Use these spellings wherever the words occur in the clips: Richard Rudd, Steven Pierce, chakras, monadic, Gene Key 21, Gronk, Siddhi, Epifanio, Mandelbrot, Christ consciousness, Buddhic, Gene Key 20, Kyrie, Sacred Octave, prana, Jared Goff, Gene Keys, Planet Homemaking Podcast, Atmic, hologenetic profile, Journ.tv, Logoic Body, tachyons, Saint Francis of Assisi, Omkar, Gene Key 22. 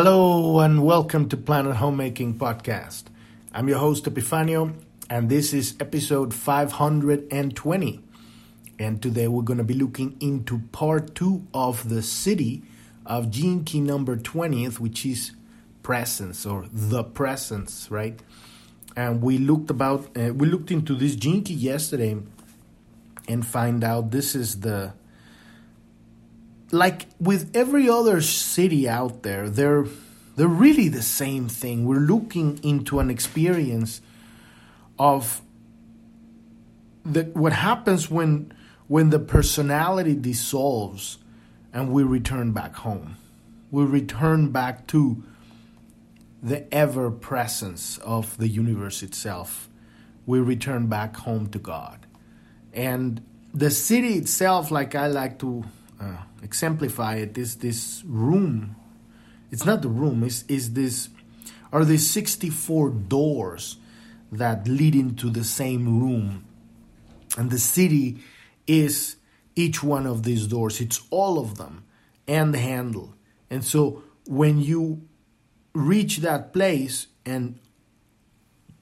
Hello and welcome to Planet Homemaking Podcast. I'm your host Epifanio and this is episode 520. And today we're going to be looking into part 2 of the Siddhi of Gene Key number 20th, which is presence or the presence, right? And we looked into this Gene Key yesterday and find out this is the, like with every other city out there, they're really the same thing. We're looking into an experience of what happens when the personality dissolves and we return back home. We return back to the ever presence of the universe itself. We return back home to God. And the city itself, like I like to exemplify it, is this room. It's not the room, these 64 doors that lead into the same room. And the city is each one of these doors. It's all of them and the handle. And so when you reach that place and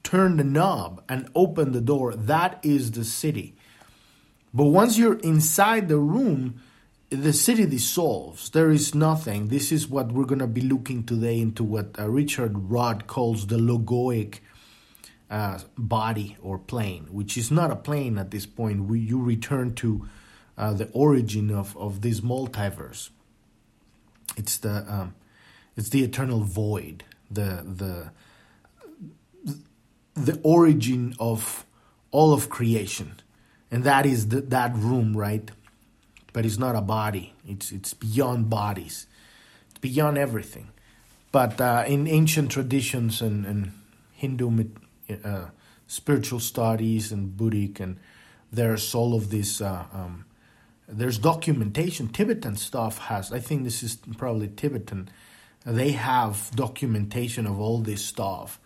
turn the knob and open the door, that is the city. But once you're inside the room, the city dissolves. There is nothing. This is what we're going to be looking today into, what Richard Rudd calls the logoic body or plane, which is not a plane at this point. You return to the origin of this multiverse. It's the eternal void, the origin of all of creation, and that is that room, right? But it's not a body. It's beyond bodies. It's beyond everything. But in ancient traditions and Hindu spiritual studies and Buddhic, and there's all of this, there's documentation. Tibetan stuff has, I think this is probably Tibetan, they have documentation of all this stuff.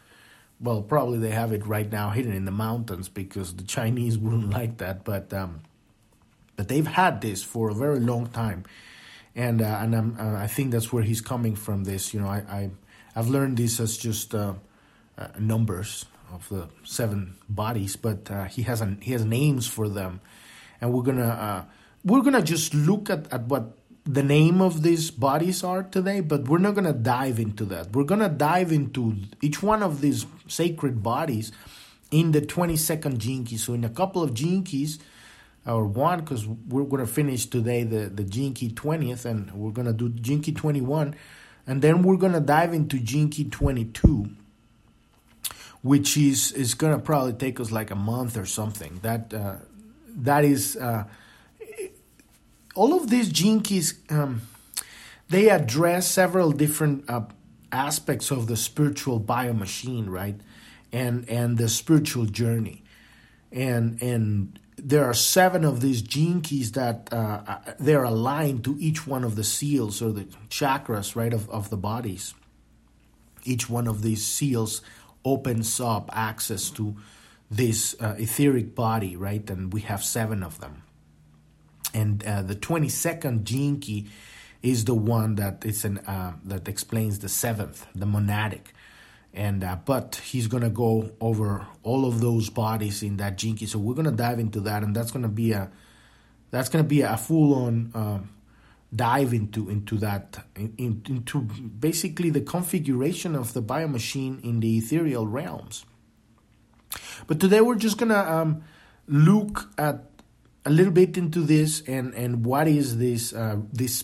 Well, probably they have it right now hidden in the mountains because the Chinese wouldn't like that, but they've had this for a very long time, and I think that's where he's coming from. This, you know, I've learned this as just numbers of the seven bodies, but he has names for them, and we're gonna just look at what the name of these bodies are today. But we're not gonna dive into that. We're gonna dive into each one of these sacred bodies in the 22nd Gene Key. So in a couple of Gene Keys. Or one, because we're going to finish today the Gene Key 20th, and we're going to do Gene Key 21, and then we're going to dive into Gene Key 22, which is going to probably take us like a month or something. That is all of these Gene Keys. They address several different aspects of the spiritual biomachine, right, and the spiritual journey, and. There are 7 of these Gene Keys that they're aligned to each one of the seals or the chakras, right, of the bodies. Each one of these seals opens up access to this etheric body, right? And we have 7 of them. And the 22nd Gene Key is the one that that explains the 7th, the monadic. And but he's going to go over all of those bodies in that Gene Key. So we're going to dive into that, and that's going to be a full-on dive into that, into basically the configuration of the biomachine in the ethereal realms. But today we're just going to look at a little bit into this and what is this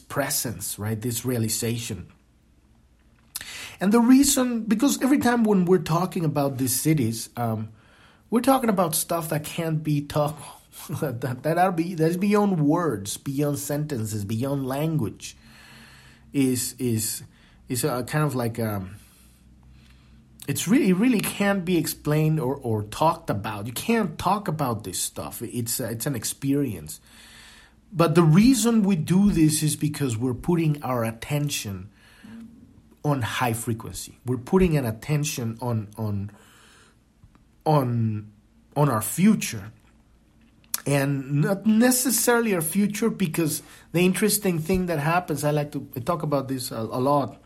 presence, right? This realization. And the reason, because every time when we're talking about these cities, we're talking about stuff that can't be talked, that's beyond words, beyond sentences, beyond language. Is a kind of like it's really can't be explained or talked about. You can't talk about this stuff. It's an experience. But the reason we do this is because we're putting our attention on high frequency. We're putting an attention on our future, and not necessarily our future, because the interesting thing that happens, I talk about this a lot,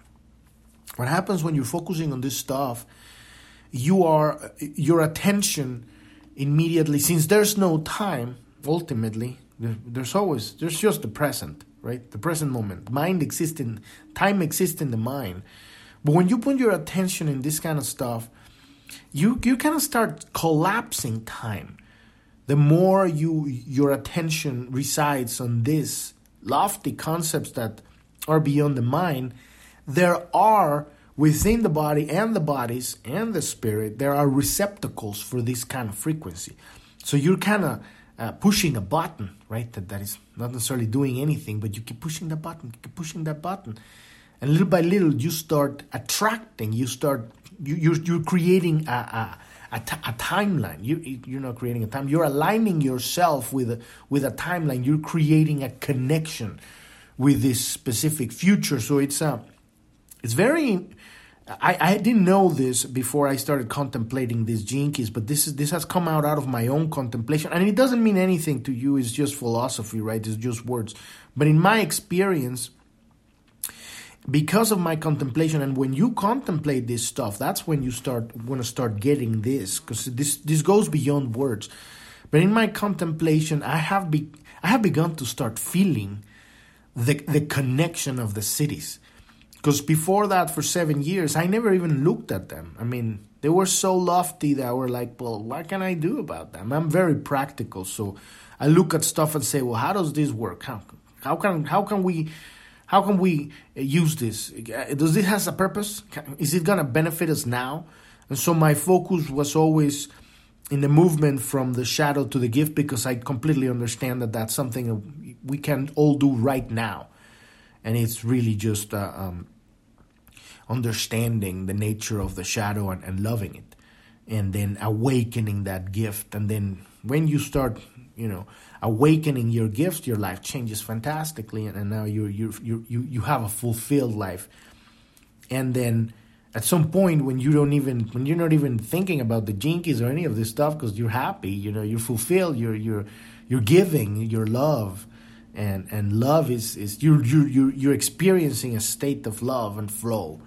What happens when you're focusing on this stuff, your attention immediately, since there's no time, ultimately, there's just the present, right? The present moment. Time exists in the mind. But when you put your attention in this kind of stuff, you kind of start collapsing time. The more your attention resides on these lofty concepts that are beyond the mind, there are within the body and the bodies and the spirit, there are receptacles for this kind of frequency. So you're kind of pushing a button, right? That is not necessarily doing anything, but you keep pushing that button, and little by little you start attracting. You're creating a timeline. You're not creating a time. You're aligning yourself with a timeline. You're creating a connection with this specific future. So it's very. I didn't know this before I started contemplating these gene keys, but this has come out of my own contemplation, and it doesn't mean anything to you. It's just philosophy, right? It's just words. But in my experience, because of my contemplation, and when you contemplate this stuff, that's when you want to start getting this, because this goes beyond words. But in my contemplation, I have begun to start feeling the connection of the cities. Because before that, for 7 years, I never even looked at them. I mean, they were so lofty that I were like, well, what can I do about them? I'm very practical, so I look at stuff and say, well, how does this work? How can we use this? Does this have a purpose? Is it gonna benefit us now? And so my focus was always in the movement from the shadow to the gift, because I completely understand that that's something we can all do right now. And it's really just understanding the nature of the shadow and loving it, and then awakening that gift. And then when you start, awakening your gift, your life changes fantastically, and now you have a fulfilled life. And then at some point when you're not even thinking about the gene keys or any of this stuff, because you're happy, you're fulfilled, you're giving your love. And love is you're experiencing a state of love and flow.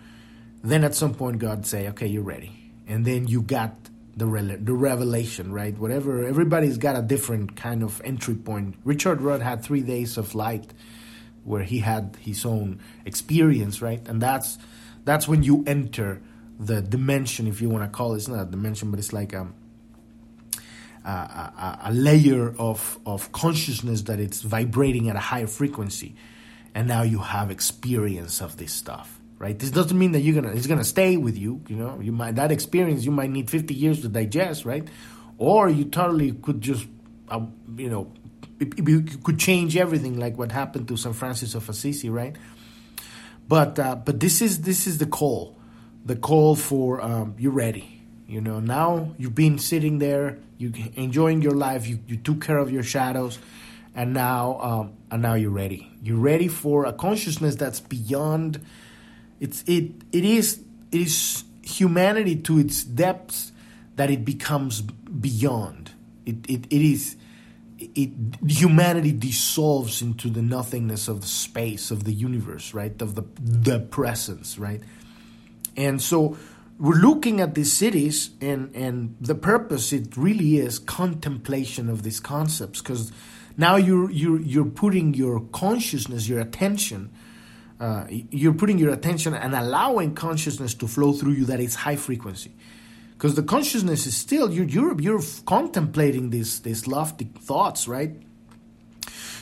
Then at some point God say, okay, you're ready, and then you got the revelation, right? Whatever, everybody's got a different kind of entry point. Richard Rudd had 3 days of light, where he had his own experience, right? And that's when you enter the dimension, if you want to call it. It's not a dimension, but it's like a layer of consciousness that it's vibrating at a higher frequency, and now you have experience of this stuff, right? This doesn't mean that it's gonna stay with you. That experience you might need 50 years to digest, right? Or you totally could just you could change everything, like what happened to Saint Francis of Assisi, right? But this is the call for you're ready. Now you've been sitting there, you enjoying your life, you took care of your shadows, and now you're ready. You're ready for a consciousness that's beyond. It is humanity to its depths that it becomes beyond. It humanity dissolves into the nothingness of the space of the universe, right? Of the presence, right? And so we're looking at these cities, and the purpose, it really is contemplation of these concepts, because now you're putting your consciousness, your attention, and allowing consciousness to flow through you that is high frequency, because the consciousness is still you're contemplating these lofty thoughts, right?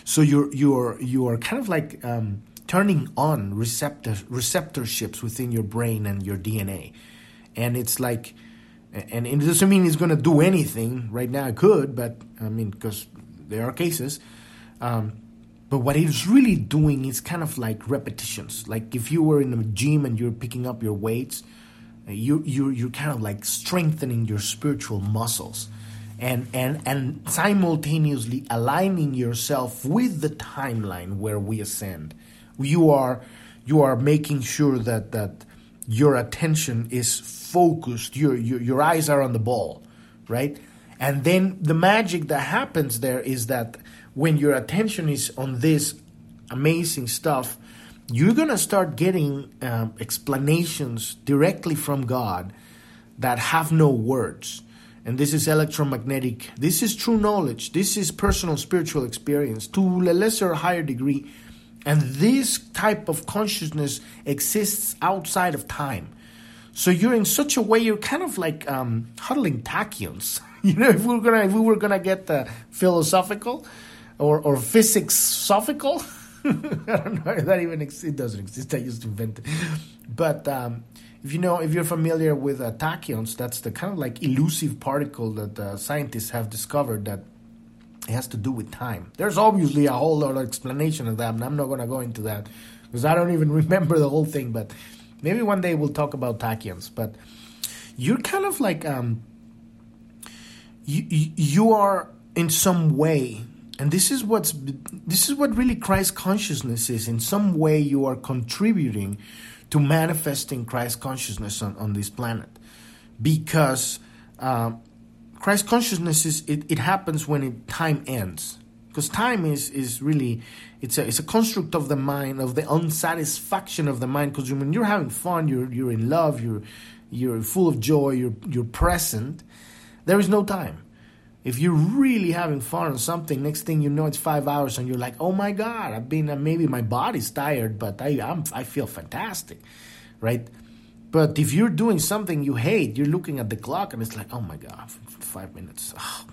So you are kind of like turning on receptorships within your brain and your DNA. And it's like, and it doesn't mean it's going to do anything right now. It could, but I mean, because there are cases. But what it's really doing is kind of like repetitions. Like if you were in a gym and you're picking up your weights, you're kind of like strengthening your spiritual muscles, and simultaneously aligning yourself with the timeline where we ascend. You are making sure that your attention is focused, your eyes are on the ball, right? And then the magic that happens there is that when your attention is on this amazing stuff, you're going to start getting explanations directly from God that have no words. And this is electromagnetic. This is true knowledge. This is personal spiritual experience to a lesser or higher degree. And this type of consciousness exists outside of time. So you're in such a way, you're kind of like huddling tachyons. You know, if we were gonna get philosophical or physics-sophical, I don't know if that even exists. It doesn't exist. I just invented it. But if you're familiar with tachyons, that's the kind of like elusive particle that scientists have discovered that it has to do with time. There's obviously a whole lot of explanation of that, and I'm not going to go into that because I don't even remember the whole thing, but maybe one day we'll talk about tachyons. But you're kind of like, you are in some way, and this is what really Christ consciousness is. In some way you are contributing to manifesting Christ consciousness on this planet, because Christ consciousness it happens when time ends, because time is really it's a construct of the mind, of the unsatisfaction of the mind. Because when you're having fun, you're in love, you're full of joy, you're present. There is no time. If you're really having fun on something, next thing you know, it's 5 hours, and you're like, oh my God, I've been maybe my body's tired, but I feel fantastic, right? But if you're doing something you hate, you're looking at the clock, and it's like, oh my God, 5 minutes. Oh.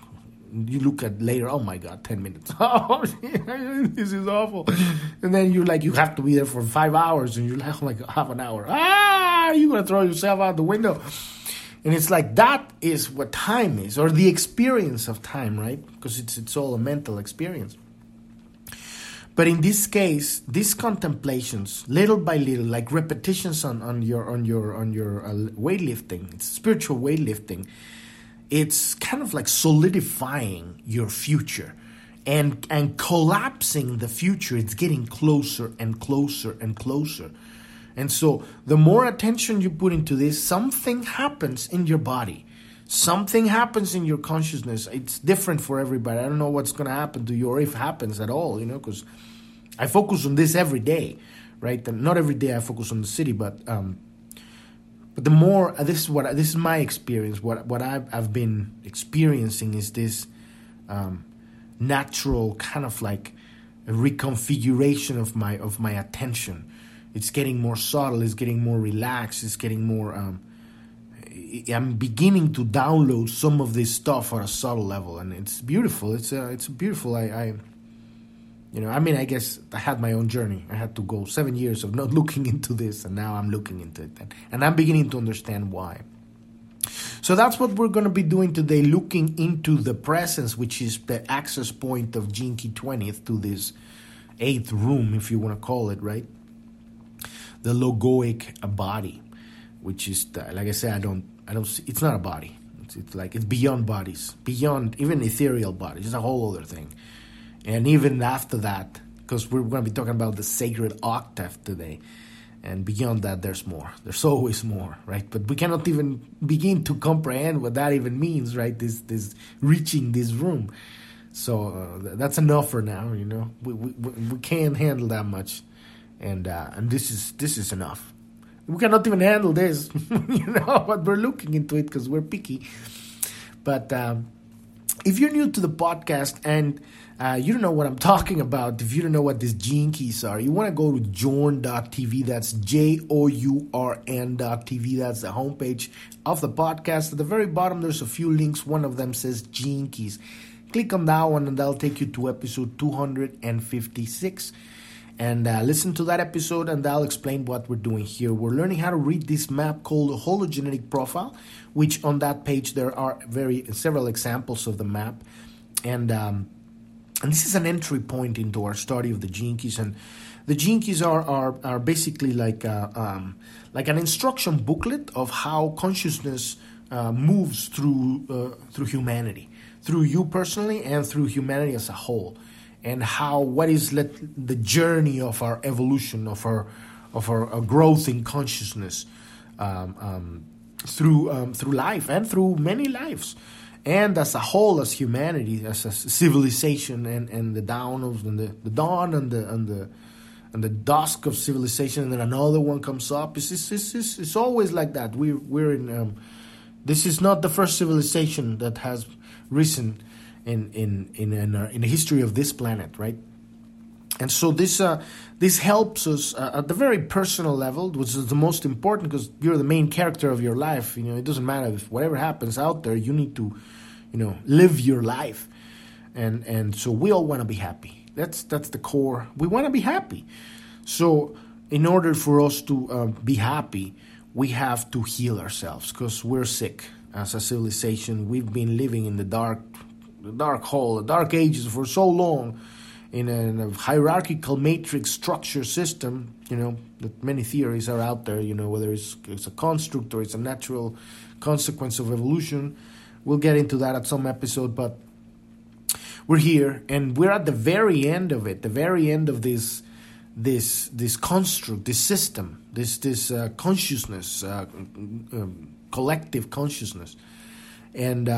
You look at later, oh my God, 10 minutes. Oh, this is awful. And then you're like, you have to be there for 5 hours, and you're like, oh my God, half an hour. Ah, you're going to throw yourself out the window. And it's like, that is what time is, or the experience of time, right? Because it's all a mental experience. But in this case, these contemplations, little by little, like repetitions on your weightlifting, it's spiritual weightlifting. It's kind of like solidifying your future, and collapsing the future. It's getting closer and closer and closer. And so, the more attention you put into this, something happens in your body. Something happens in your consciousness. It's different for everybody. I don't know what's going to happen to you, or if it happens at all, you know, because I focus on this every day, right? And not every day I focus on the city, but the more, this is my experience, what I've been experiencing is this natural kind of like a reconfiguration of my attention. It's getting more subtle, it's getting more relaxed, it's getting more... I'm beginning to download some of this stuff on a subtle level, and it's beautiful. It's beautiful. I guess I had my own journey. I had to go 7 years of not looking into this, and now I'm looking into it, and I'm beginning to understand why. So that's what we're going to be doing today, looking into the presence, which is the access point of Gene Key 20 to this 8th room, if you want to call it, right? The logoic body, which is, like I said, I don't see, it's not a body. It's beyond bodies, beyond even ethereal bodies. It's a whole other thing. And even after that, because we're going to be talking about the sacred octave today, and beyond that, there's more. There's always more, right? But we cannot even begin to comprehend what that even means, right? This reaching this room. So that's enough for now, you know. We can't handle that much, and this is enough. We cannot even handle this, you know. But we're looking into it because we're picky. But if you're new to the podcast and you don't know what I'm talking about, if you don't know what these gene keys are, you want to go to Journ.tv. That's JOURN.tv. That's the homepage of the podcast. At the very bottom, there's a few links. One of them says Gene Keys. Click on that one, and that'll take you to episode 256. And listen to that episode, and I'll explain what we're doing here. We're learning how to read this map called a hologenetic profile, which on that page there are several examples of the map. And this is an entry point into our study of the gene keys. And the gene keys are basically like an instruction booklet of how consciousness moves through humanity, through you personally and through humanity as a whole. And what is the journey of our evolution, of our growth in consciousness through life and through many lives, and as a whole, as humanity, as a civilization, and the dawn and the and the dusk of civilization, and then another one comes up. It's always like that. We're in. This is not the first civilization that has risen in the history of this planet, right? And so this helps us at the very personal level, which is the most important, because you're the main character of your life. You know, it doesn't matter if whatever happens out there, you need to, live your life. And so we all want to be happy. That's the core. We want to be happy. So in order for us to be happy, we have to heal ourselves, because we're sick as a civilization. We've been living in the dark hole, the dark ages for so long, in a hierarchical matrix structure system, that many theories are out there, whether it's a construct or it's a natural consequence of evolution. We'll get into that at some episode, but we're here, and we're at the very end of it, the very end of this construct, this system, this consciousness, collective consciousness, and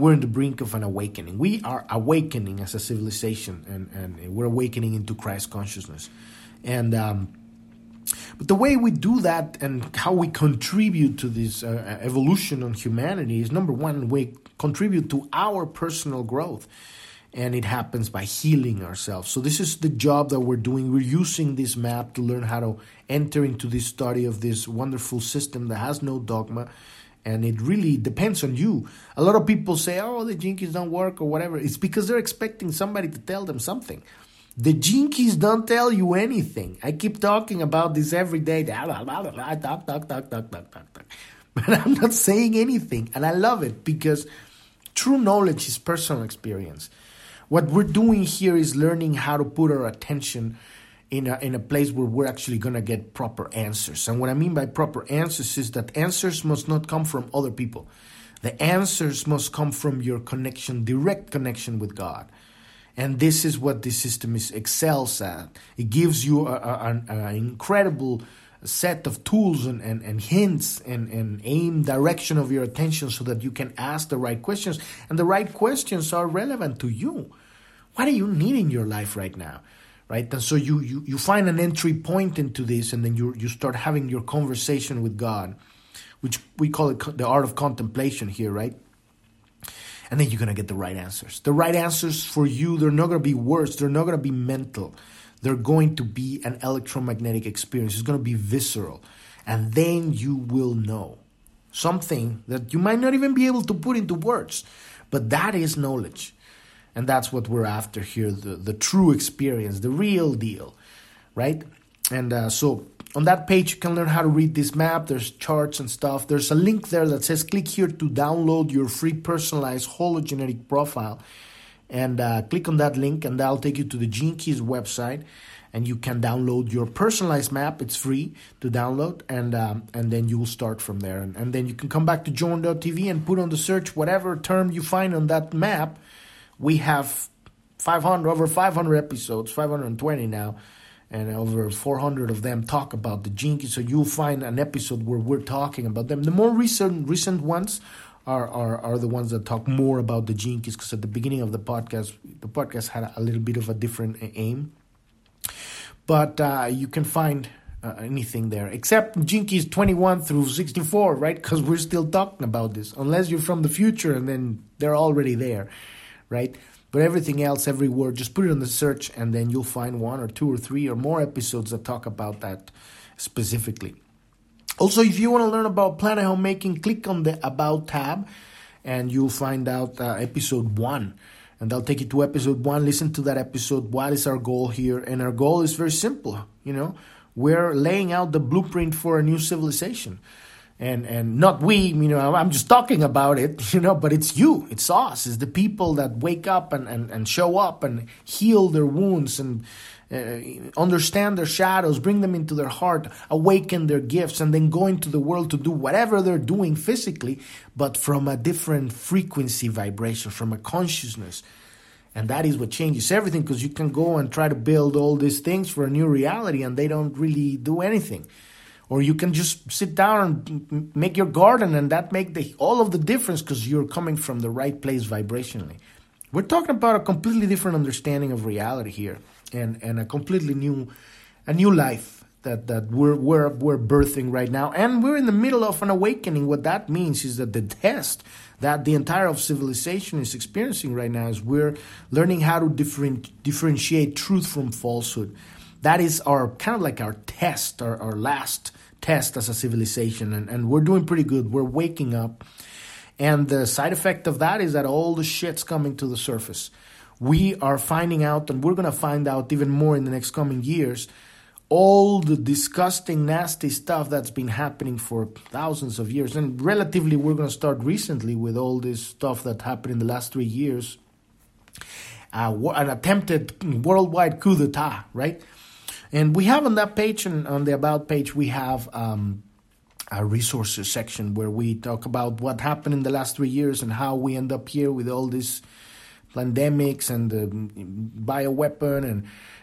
we're on the brink of an awakening. We are awakening as a civilization, and we're awakening into Christ consciousness. And but the way we do that and how we contribute to this evolution on humanity is, number one, we contribute to our personal growth. And it happens by healing ourselves. So this is the job that we're doing. We're using this map to learn how to enter into this study of this wonderful system that has no dogma. And it really depends on you. A lot of people say, oh, the Gene Keys don't work or whatever. It's because they're expecting somebody to tell them something. The Gene Keys don't tell you anything. I keep talking about this every day. But I'm not saying anything. And I love it, because true knowledge is personal experience. What we're doing here is learning how to put our attention in a place where we're actually going to get proper answers. And what I mean by proper answers is that answers must not come from other people. The answers must come from your connection, direct connection with God. And this is what this system excels at. It gives you an incredible set of tools and hints and aim direction of your attention so that you can ask the right questions. And the right questions are relevant to you. What do you need in your life right now? Right? And so you find an entry point into this, and then you start having your conversation with God, which we call it the art of contemplation here, right? And then you're going to get the right answers. The right answers for you, they're not going to be words. They're not going to be mental. They're going to be an electromagnetic experience. It's going to be visceral. And then you will know something that you might not even be able to put into words. But that is knowledge. And that's what we're after here, the true experience, the real deal, right? And so on that page, you can learn how to read this map. There's charts and stuff. There's a link there that says click here to download your free personalized hologenetic profile. And click on that link, and that'll take you to the Gene Keys website, and you can download your personalized map. It's free to download, and then you'll start from there. And then you can come back to Journ.tv and put on the search whatever term you find on that map. We have over 500 episodes, 520 now, and over 400 of them talk about the Gene Keys. So you'll find an episode where we're talking about them. The more recent ones are the ones that talk more about the Gene Keys, because at the beginning of the podcast had a little bit of a different aim. But you can find anything there, except Gene Keys 21 through 64, right? Because we're still talking about this, unless you're from the future, and then they're already there, right? But everything else, every word, just put it in the search, and then you'll find one or two or three or more episodes that talk about that specifically. Also, if you want to learn about Planet Homemaking, click on the About tab, and you'll find out episode 1. And that'll take you to episode 1. Listen to that episode. What is our goal here? And our goal is very simple. We're laying out the blueprint for a new civilization. And not we, I'm just talking about it, but it's you. It's us. It's the people that wake up and show up and heal their wounds and understand their shadows, bring them into their heart, awaken their gifts, and then go into the world to do whatever they're doing physically, but from a different frequency vibration, from a consciousness. And that is what changes everything, because you can go and try to build all these things for a new reality, and they don't really do anything. Or you can just sit down and make your garden, and that make all of the difference, because you're coming from the right place vibrationally. We're talking about a completely different understanding of reality here. And a completely new a new life that we're birthing right now. And we're in the middle of an awakening. What that means is that the test that the entire of civilization is experiencing right now is we're learning how to differentiate truth from falsehood. That is our kind of like our test, our last test as a civilization. And we're doing pretty good. We're waking up. And the side effect of that is that all the shit's coming to the surface. We are finding out, and we're going to find out even more in the next coming years, all the disgusting, nasty stuff that's been happening for thousands of years. And relatively, we're going to start recently with all this stuff that happened in the last 3 years. An attempted worldwide coup d'etat, right? And we have on that page, and on the About page, we have a resources section where we talk about what happened in the last 3 years and how we end up here with all these pandemics and the bioweapon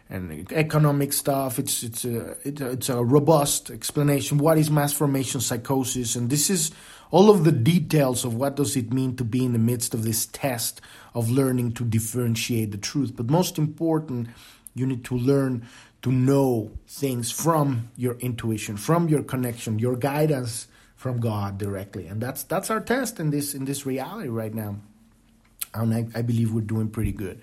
and economic stuff. It's a robust explanation. What is mass formation psychosis? And this is all of the details of what does it mean to be in the midst of this test of learning to differentiate the truth. But most important, you need to learn to know things from your intuition, from your connection, your guidance from God directly. And that's our test in this reality right now. And I believe we're doing pretty good.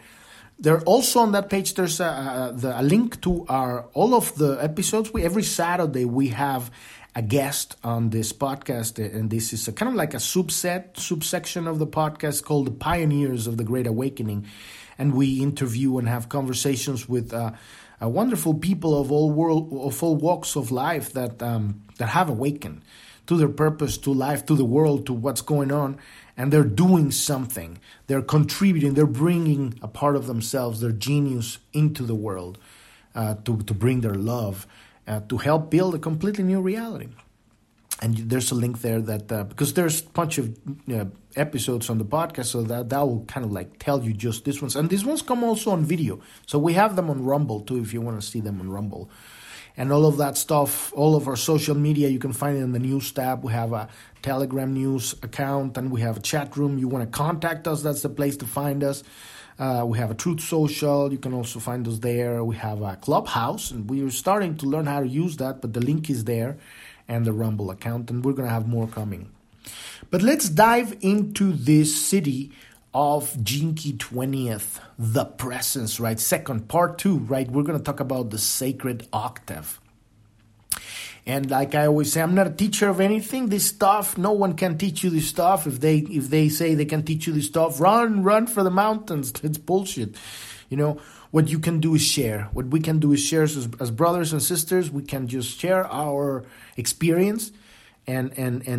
There also on that page, there's a link to all of the episodes. Every Saturday we have a guest on this podcast, and this is kind of like a subsection of the podcast called The Pioneers of the Great Awakening. And we interview and have conversations with wonderful people of all walks of life that have awakened to their purpose, to life, to the world, to what's going on. And they're doing something. They're contributing. They're bringing a part of themselves, their genius, into the world to bring their love, to help build a completely new reality. And there's a link there that because there's a bunch of episodes on the podcast, so that will kind of like tell you just this ones. And these ones come also on video. So we have them on Rumble too if you want to see them on Rumble. And all of that stuff, all of our social media, you can find it in the news tab. We have a Telegram news account and we have a chat room. You want to contact us, that's the place to find us. We have a Truth Social. You can also find us there. We have a Clubhouse, and we are starting to learn how to use that, but the link is there and the Rumble account, and we're going to have more coming. But let's dive into this city of Gene Key 20th, the presence, right? Second, part two, right? We're going to talk about the sacred octave. And like I always say, I'm not a teacher of anything. This stuff, no one can teach you this stuff. If they say they can teach you this stuff, run for the mountains. It's bullshit. You know, what you can do is share. What we can do is share as brothers and sisters. We can just share our experience. And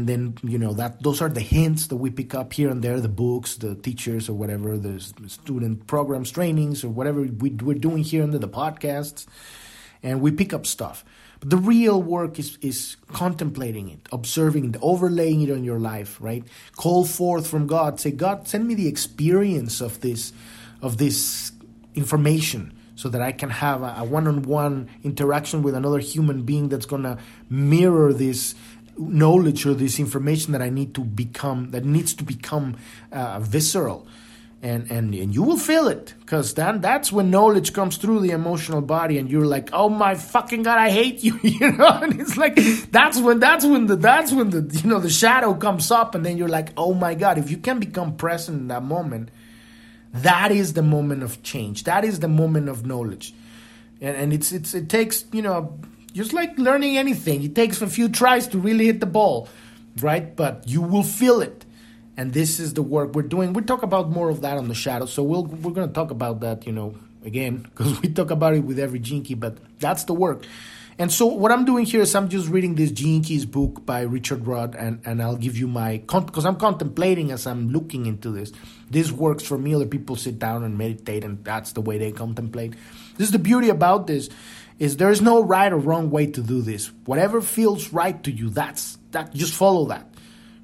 then, you know, that those are the hints that we pick up here and there, the books, the teachers or whatever, the student programs, trainings or whatever we're doing here under the podcasts. And we pick up stuff. But the real work is contemplating it, observing it, overlaying it on your life, right? Call forth from God. Say, God, send me the experience of this information so that I can have a one-on-one interaction with another human being that's going to mirror this knowledge or this information that needs to become visceral. And you will feel it, because then that's when knowledge comes through the emotional body, and you're like, oh my fucking God, I hate you, you know. And it's like that's when the you know, the shadow comes up, and then you're like, oh my God. If you can become present in that moment, that is the moment of change. That is the moment of knowledge, and it takes, you know, just like learning anything, it takes a few tries to really hit the ball, right? But you will feel it. And this is the work we're doing. We'll talk about more of that on the shadow. So we're going to talk about that, you know, again, because we talk about it with every Gene Key, but that's the work. And so what I'm doing here is I'm just reading this Gene Keys book by Richard Rudd, and I'll give you my, because I'm contemplating as I'm looking into this. This works for me. Other people sit down and meditate, and that's the way they contemplate. This is the beauty about this, is there is no right or wrong way to do this. Whatever feels right to you, that. Just follow that,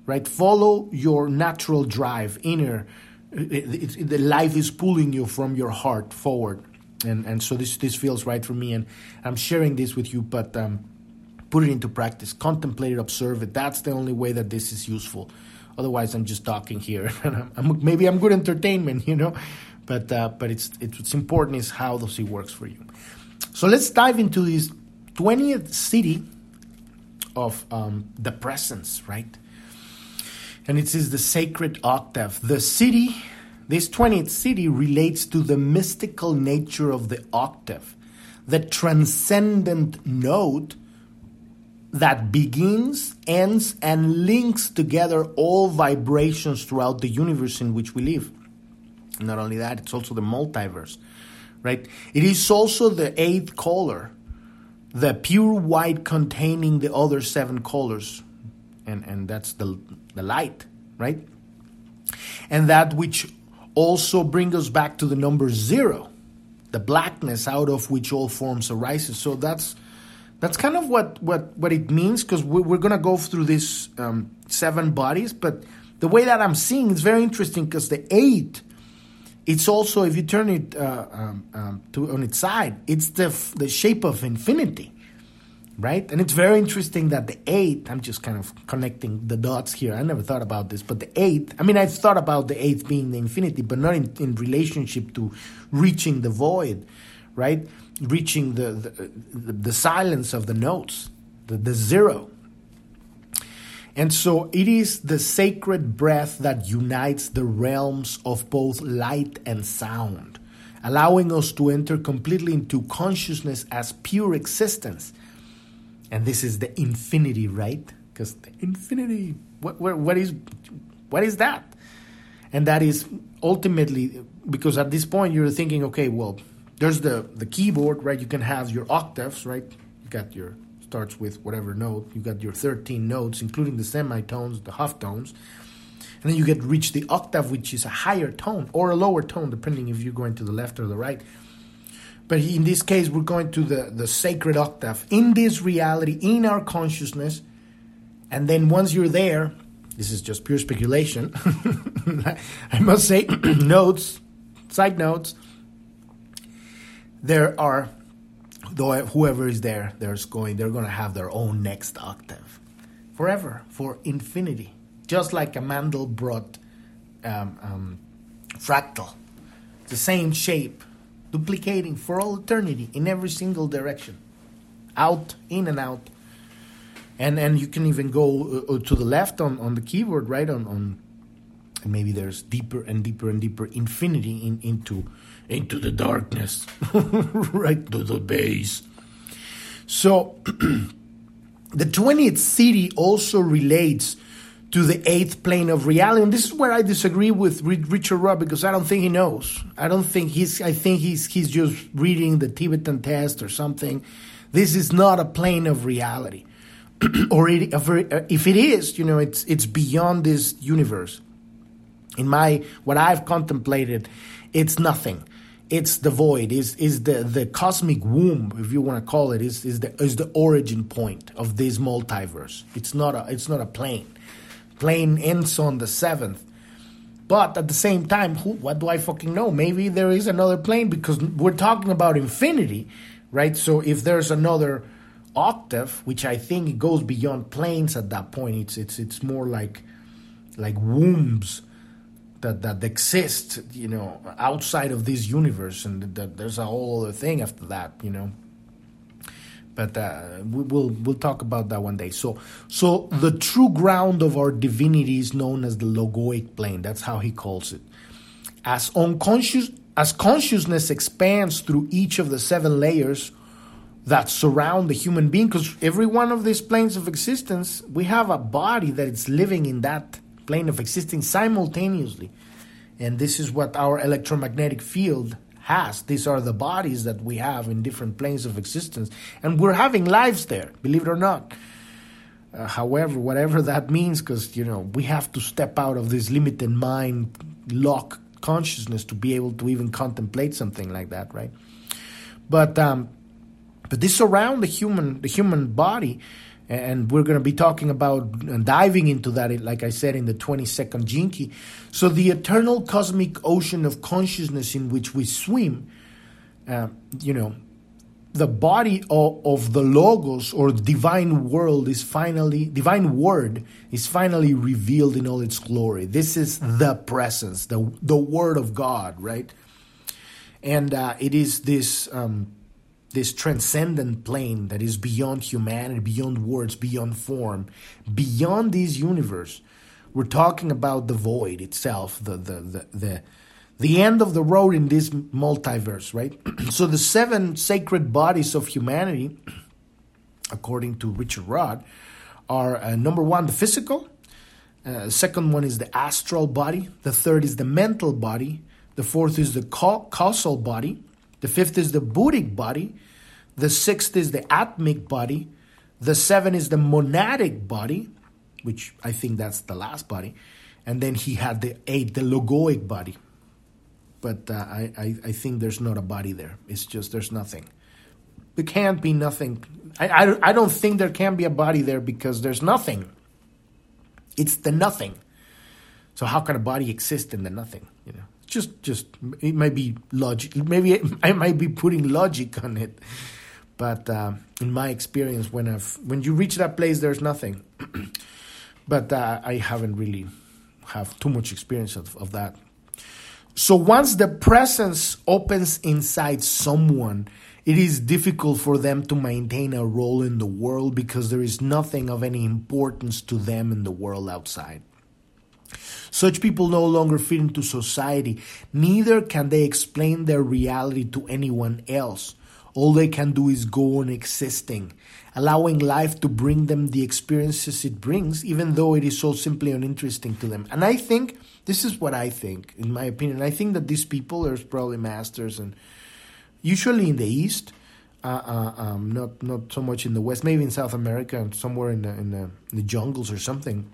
right? Follow your natural drive, inner. The life is pulling you from your heart forward. And so this feels right for me, and I'm sharing this with you, but put it into practice. Contemplate it, observe it. That's the only way that this is useful. Otherwise, I'm just talking here. Maybe I'm good entertainment, you know, but it's what's important is how does it works for you. So let's dive into this 20th city of the presence, right? And it is the sacred octave. The city, this 20th city, relates to the mystical nature of the octave, the transcendent note that begins, ends, and links together all vibrations throughout the universe in which we live. Not only that, it's also the multiverse, right? It is also the eighth color, the pure white containing the other seven colors, and that's the light, right? And that which also brings us back to the number 0, the blackness out of which all forms arises. So that's kind of what it means, because we're going to go through these 7 bodies, but the way that I'm seeing it's very interesting, because the 8, it's also, if you turn it to on its side, it's the shape of infinity, right? And it's very interesting that the 8, I'm just kind of connecting the dots here. I never thought about this, but the 8, I mean, I've thought about the 8 being the infinity, but not in relationship to reaching the void, right? Reaching the silence of the notes, the 0. And so it is the sacred breath that unites the realms of both light and sound, allowing us to enter completely into consciousness as pure existence. And this is the infinity, right? Because the infinity, what is that? And that is ultimately, because at this point you're thinking, okay, well, there's the keyboard, right? You can have your octaves, right? You got your, starts with whatever note, you got your 13 notes, including the semitones, the half tones, and then you get reach the octave, which is a higher tone or a lower tone, depending if you're going to the left or the right. But in this case, we're going to the sacred octave in this reality, in our consciousness. And then once you're there, this is just pure speculation, I must say, notes, side notes, there are, though whoever is there, they're going to have their own next octave, forever, for infinity, just like a Mandelbrot fractal, the same shape, duplicating for all eternity in every single direction, out, in and out, and you can even go to the left on the keyboard, right? And maybe there's deeper and deeper and deeper infinity into the darkness, right to the base. So the 20th city also relates to the 8th plane of reality. And this is where I disagree with Richard Rudd, because I don't think he knows. I think he's just reading the Tibetan test or something. This is not a plane of reality. Or if it is, you know, it's beyond this universe. In what I've contemplated, it's nothing. It's the void. Is the cosmic womb, if you want to call it, is the origin point of this multiverse. It's not a plane. Plane ends on the 7th. But at the same time, what do I fucking know? Maybe there is another plane, because we're talking about infinity, right? So if there's another octave, which I think it goes beyond planes at that point, it's more like wombs. That exists, you know, outside of this universe, and that there's a whole other thing after that, you know. But we'll talk about that one day. So the true ground of our divinity is known as the logoic plane. That's how he calls it. As consciousness expands through each of the 7 layers that surround the human being, because every one of these planes of existence, we have a body that is living in that plane of existing simultaneously, and this is what our electromagnetic field has. These are the bodies that we have in different planes of existence, and we're having lives there, believe it or not, however, whatever that means, because, you know, we have to step out of this limited mind lock consciousness to be able to even contemplate something like that, right? But this surround the human body. And we're going to be talking about and diving into that, like I said, in the 22nd Gene Key. So the eternal cosmic ocean of consciousness in which we swim, you know, the body of the Logos or divine world is finally, divine word is finally revealed in all its glory. This is the presence, the word of God, right? And it is this this transcendent plane that is beyond humanity, beyond words, beyond form, beyond this universe. We're talking about the void itself, the end of the road in this multiverse, right? So the seven sacred bodies of humanity, according to Richard Rudd, are number one, the physical. Second one is the astral body. The third is the mental body. The fourth is the causal body. The fifth is the Buddhic body. The sixth is the Atmic body. The seventh is the monadic body, which I think that's the last body. And then he had the eighth, the Logoic body. But I think there's not a body there. It's just there's nothing. There can't be nothing. I don't think there can be a body there because there's nothing. It's the nothing. So how can a body exist in the nothing? You know, just it might be logic. Maybe I might be putting logic on it. But in my experience, when you reach that place, there's nothing. But I haven't really have too much experience of that. So once the presence opens inside someone, it is difficult for them to maintain a role in the world because there is nothing of any importance to them in the world outside. Such people no longer fit into society. Neither can they explain their reality to anyone else. All they can do is go on existing, allowing life to bring them the experiences it brings, even though it is so simply uninteresting to them. And I think, this is what I think, in my opinion. I think that these people are probably masters, and usually in the East, not so much in the West, maybe in South America and somewhere in the jungles or something.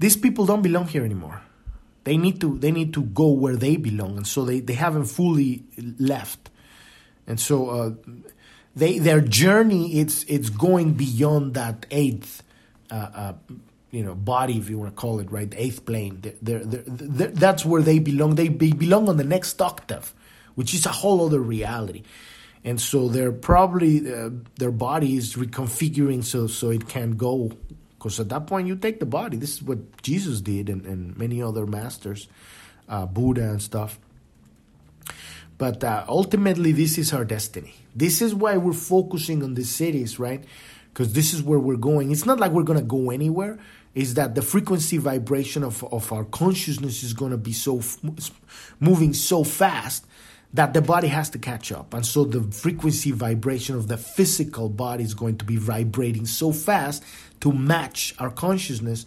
These people don't belong here anymore. They need to go where they belong, and so they haven't fully left. And so their journey, it's going beyond that eighth, body, if you want to call it, right? The eighth plane. They're, that's where they belong. They belong on the next octave, which is a whole other reality. And so they're probably, their body is reconfiguring so it can go. Because at that point, you take the body. This is what Jesus did and many other masters, Buddha and stuff. But ultimately, this is our destiny. This is why we're focusing on the cities, right? Because this is where we're going. It's not like we're going to go anywhere. It's that the frequency vibration of our consciousness is going to be moving so fast that the body has to catch up. And so the frequency vibration of the physical body is going to be vibrating so fast to match our consciousness.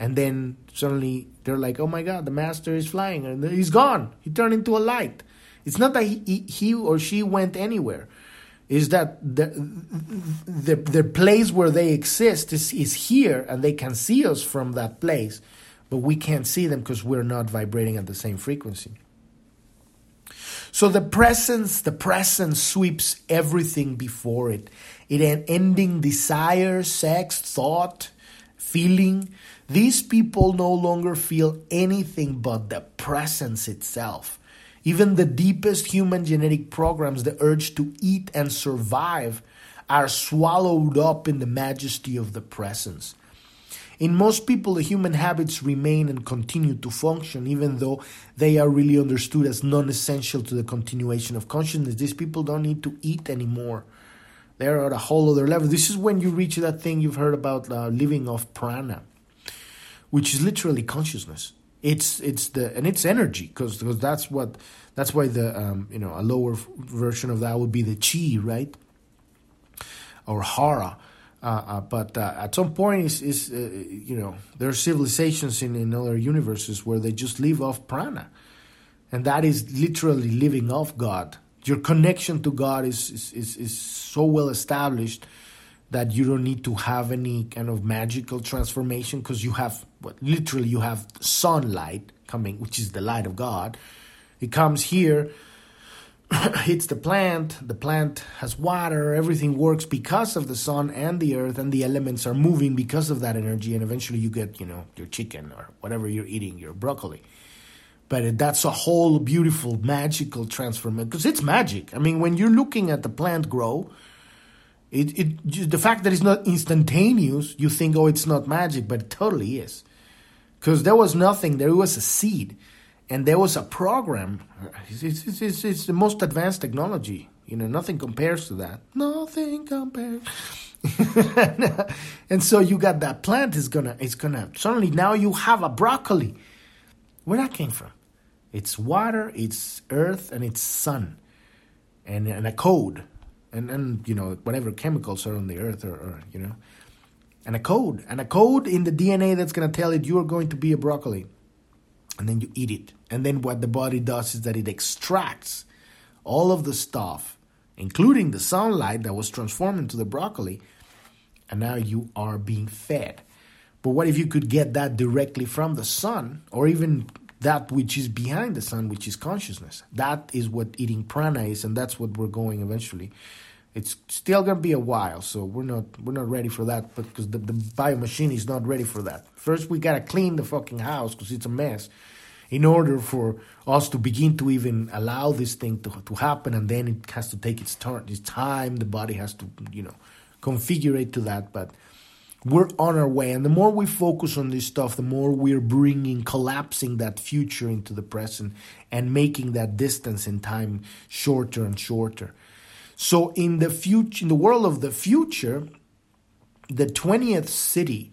And then suddenly they're like, oh my God, the master is flying. And he's gone. He turned into a light. It's not that he or she went anywhere. It's that the place where they exist is here, and they can see us from that place, but we can't see them because we're not vibrating at the same frequency. So the presence sweeps everything before it. It ending desire, sex, thought, feeling. These people no longer feel anything but the presence itself. Even the deepest human genetic programs, the urge to eat and survive, are swallowed up in the majesty of the presence. In most people, the human habits remain and continue to function, even though they are really understood as non-essential to the continuation of consciousness. These people don't need to eat anymore. They're at a whole other level. This is when you reach that thing you've heard about, living off prana, which is literally consciousness. It's energy, because that's why the a lower version of that would be the chi, right, or hara, but at some point is there are civilizations in other universes where they just live off prana, and that is literally living off God. Your connection to God is so well established that you don't need to have any kind of magical transformation, because you have, literally you have sunlight coming, which is the light of God. It comes here, hits the plant has water, everything works because of the sun and the earth, and the elements are moving because of that energy, and eventually you get, your chicken or whatever you're eating, your broccoli. But that's a whole beautiful magical transformation, because it's magic. I mean, when you're looking at the plant grow, the fact that it's not instantaneous, you think, oh, it's not magic, but it totally is. Because there was nothing, there was a seed. And there was a program. It's the most advanced technology. You know, nothing compares to that. Nothing compares. And so you got that plant is going to, it's going to, suddenly now you have a broccoli. Where that came from? It's water, it's earth, and it's sun. And a code. And you know, whatever chemicals are on the earth or you know. And a code. And a code in the DNA that's going to tell it you're going to be a broccoli. And then you eat it. And then what the body does is that it extracts all of the stuff, including the sunlight that was transformed into the broccoli, and now you are being fed. But what if you could get that directly from the sun, or even that which is behind the sun, which is consciousness? That is what eating prana is, and that's what we're going eventually. It's still going to be a while, so we're not ready for that, because the bio machine is not ready for that. First, we got to clean the fucking house, because it's a mess, in order for us to begin to even allow this thing to happen, and then it has to take its turn, its time. The body has to, you know, configure it to that. But we're on our way, and the more we focus on this stuff, the more we're bringing, collapsing that future into the present and making that distance in time shorter and shorter. So in the future, in the world of the future, the 20th city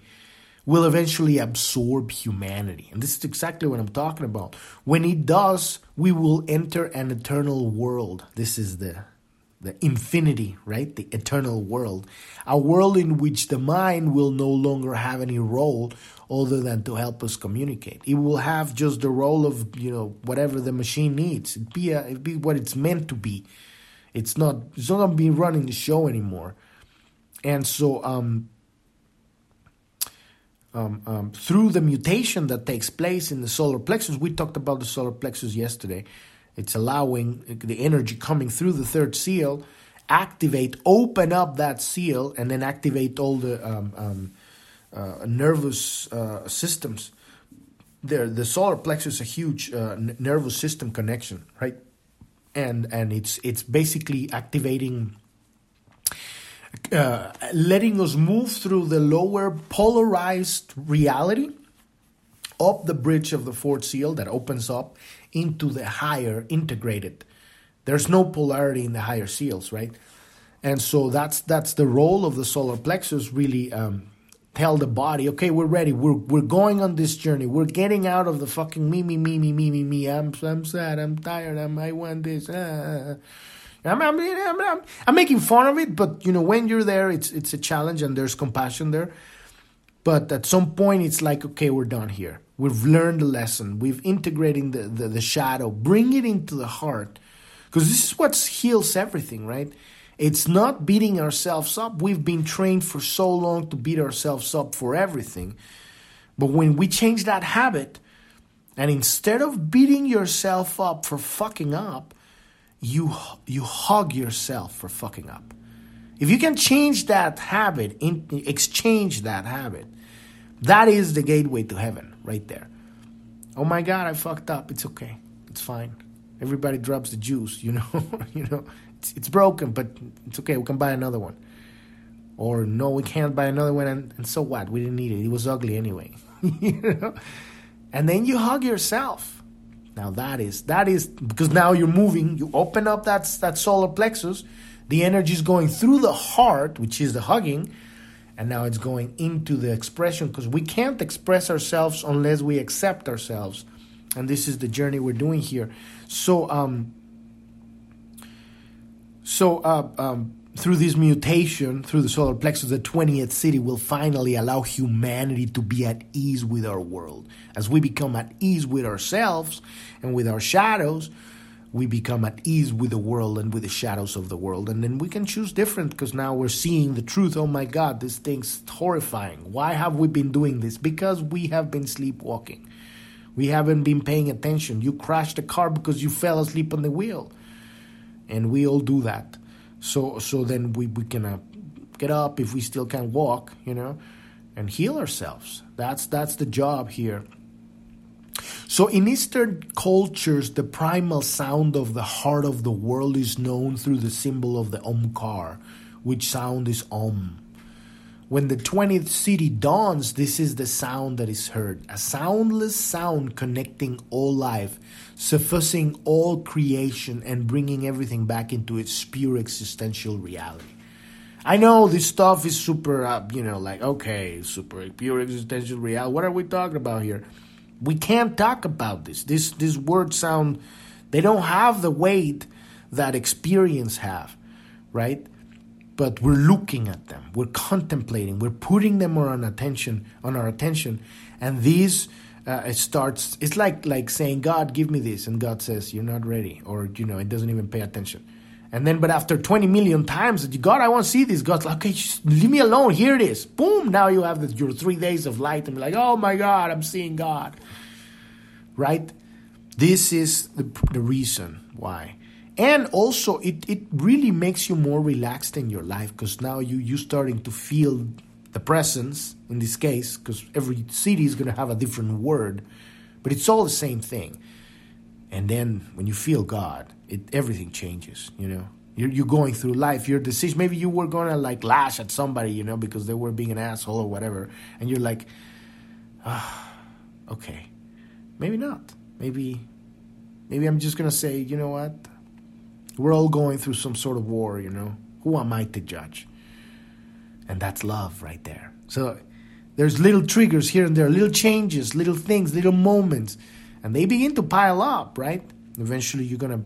will eventually absorb humanity. And this is exactly what I'm talking about. When it does, we will enter an eternal world. This is the infinity, right? The eternal world. A world in which the mind will no longer have any role other than to help us communicate. It will have just the role of, you know, whatever the machine needs. It'd be what it's meant to be. It's not going to be running the show anymore. And so, through the mutation that takes place in the solar plexus, we talked about the solar plexus yesterday. It's allowing the energy coming through the third seal, open up that seal, and then activate all the nervous systems. The solar plexus is a huge nervous system connection, right? And it's basically activating. Letting us move through the lower polarized reality up the bridge of the fourth seal that opens up into the higher integrated. There's no polarity in the higher seals, right? And so that's the role of the solar plexus, really tell the body, okay, we're ready. We're going on this journey. We're getting out of the fucking me. I'm sad. I'm tired. I want this. I'm making fun of it, but you know, when you're there, it's a challenge, and there's compassion there. But at some point, it's like, okay, we're done here. We've learned the lesson. We've integrated the shadow. Bring it into the heart, because this is what heals everything, right? It's not beating ourselves up. We've been trained for so long to beat ourselves up for everything. But when we change that habit, and instead of beating yourself up for fucking up, you hug yourself for fucking up. If you can change that habit, exchange that habit, that is the gateway to heaven right there. Oh my God, I fucked up. It's okay. It's fine. Everybody drops the juice, you know. You know, it's broken, but it's okay. We can buy another one. Or no, we can't buy another one, and so what? We didn't need it. It was ugly anyway. You know? And then you hug yourself. Now that is because now you're moving. You open up that solar plexus. The energy is going through the heart, which is the hugging, and now it's going into the expression, because we can't express ourselves unless we accept ourselves, and this is the journey we're doing here. So, through this mutation, through the solar plexus, the 20th city will finally allow humanity to be at ease with our world. As we become at ease with ourselves and with our shadows, we become at ease with the world and with the shadows of the world. And then we can choose different, because now we're seeing the truth. Oh my God, this thing's horrifying. Why have we been doing this? Because we have been sleepwalking. We haven't been paying attention. You crashed the car because you fell asleep on the wheel. And we all do that. So then we can get up if we still can walk, you know, and heal ourselves. That's the job here. So in Eastern cultures, the primal sound of the heart of the world is known through the symbol of the Omkar, which sound is Om, When the 20th city dawns, this is the sound that is heard. A soundless sound connecting all life, suffusing all creation and bringing everything back into its pure existential reality. I know this stuff is super, pure existential reality. What are we talking about here? We can't talk about this. This word sound, they don't have the weight that experience have, right? But we're looking at them, we're contemplating, we're putting them on our attention, and these it starts. It's like saying, God, give me this, and God says, you're not ready, or it doesn't even pay attention. And then, but after 20 million times, God, I want to see this. God's like, okay, just leave me alone. Here it is. Boom! Now you have your 3 days of light, and be like, oh my God, I'm seeing God. Right? This is the reason why. And also, it really makes you more relaxed in your life because now you're starting to feel the presence, in this case, because every city is going to have a different word, but it's all the same thing. And then when you feel God, everything changes, You're going through life, your decision. Maybe you were going to lash at somebody, because they were being an asshole or whatever. And you're like, okay, maybe not. Maybe I'm just going to say, you know what? We're all going through some sort of war, Who am I to judge? And that's love right there. So there's little triggers here and there, little changes, little things, little moments. And they begin to pile up, right? Eventually you're going to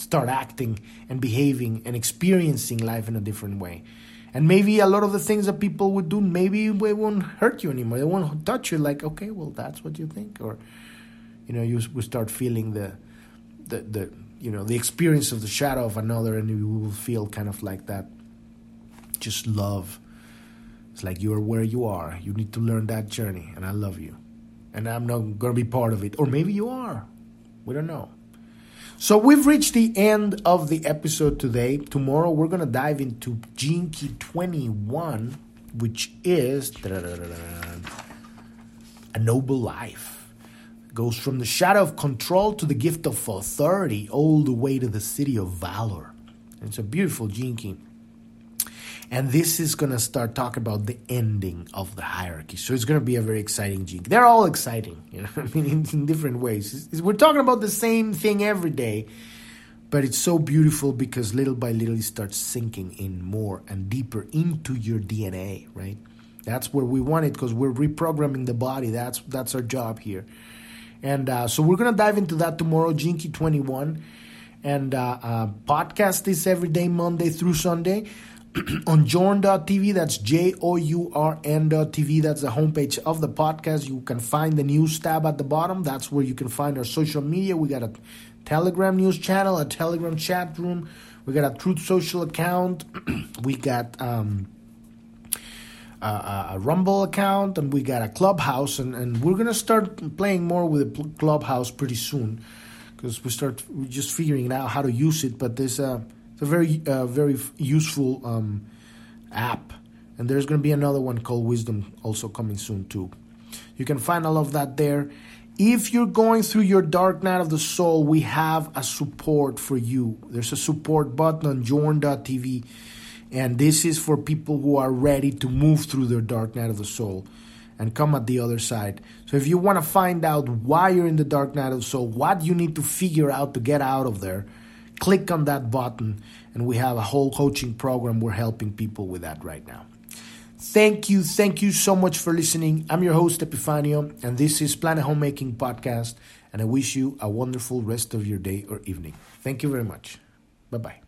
start acting and behaving and experiencing life in a different way. And maybe a lot of the things that people would do, maybe they won't hurt you anymore. They won't touch you like, okay, well, that's what you think. Or, you will start feeling the experience of the shadow of another, and you will feel kind of like that. Just love. It's like you are where you are. You need to learn that journey, and I love you. And I'm not going to be part of it. Or maybe you are. We don't know. So we've reached the end of the episode today. Tomorrow we're going to dive into Gene Key 21, which is a noble life. Goes from the shadow of control to the gift of authority, all the way to the city of valor. It's a beautiful Gene Key. And this is going to start talking about the ending of the hierarchy. So it's going to be a very exciting Gene Key. They're all exciting, in different ways. We're talking about the same thing every day. But it's so beautiful because little by little it starts sinking in more and deeper into your DNA, right? That's where we want it because we're reprogramming the body. That's our job here. And so we're going to dive into that tomorrow, Gene Key 21. And podcast is every day, Monday through Sunday, on Journ.tv. That's Journ.tv. That's the homepage of the podcast. You can find the news tab at the bottom. That's where you can find our social media. We got a Telegram news channel, a Telegram chat room. We got a Truth Social account. We got... a Rumble account, and we got a Clubhouse, and we're going to start playing more with the Clubhouse pretty soon because we're just figuring out how to use it, but there's it's a very, very useful app, and there's going to be another one called Wisdom also coming soon too. You can find all of that there. If you're going through your dark night of the soul, we have a support for you. There's a support button on Journ.tv. And this is for people who are ready to move through their dark night of the soul and come at the other side. So if you want to find out why you're in the dark night of the soul, what you need to figure out to get out of there, click on that button, and we have a whole coaching program. We're helping people with that right now. Thank you so much for listening. I'm your host, Epifanio, and this is Planet Homemaking Podcast, and I wish you a wonderful rest of your day or evening. Thank you very much. Bye-bye.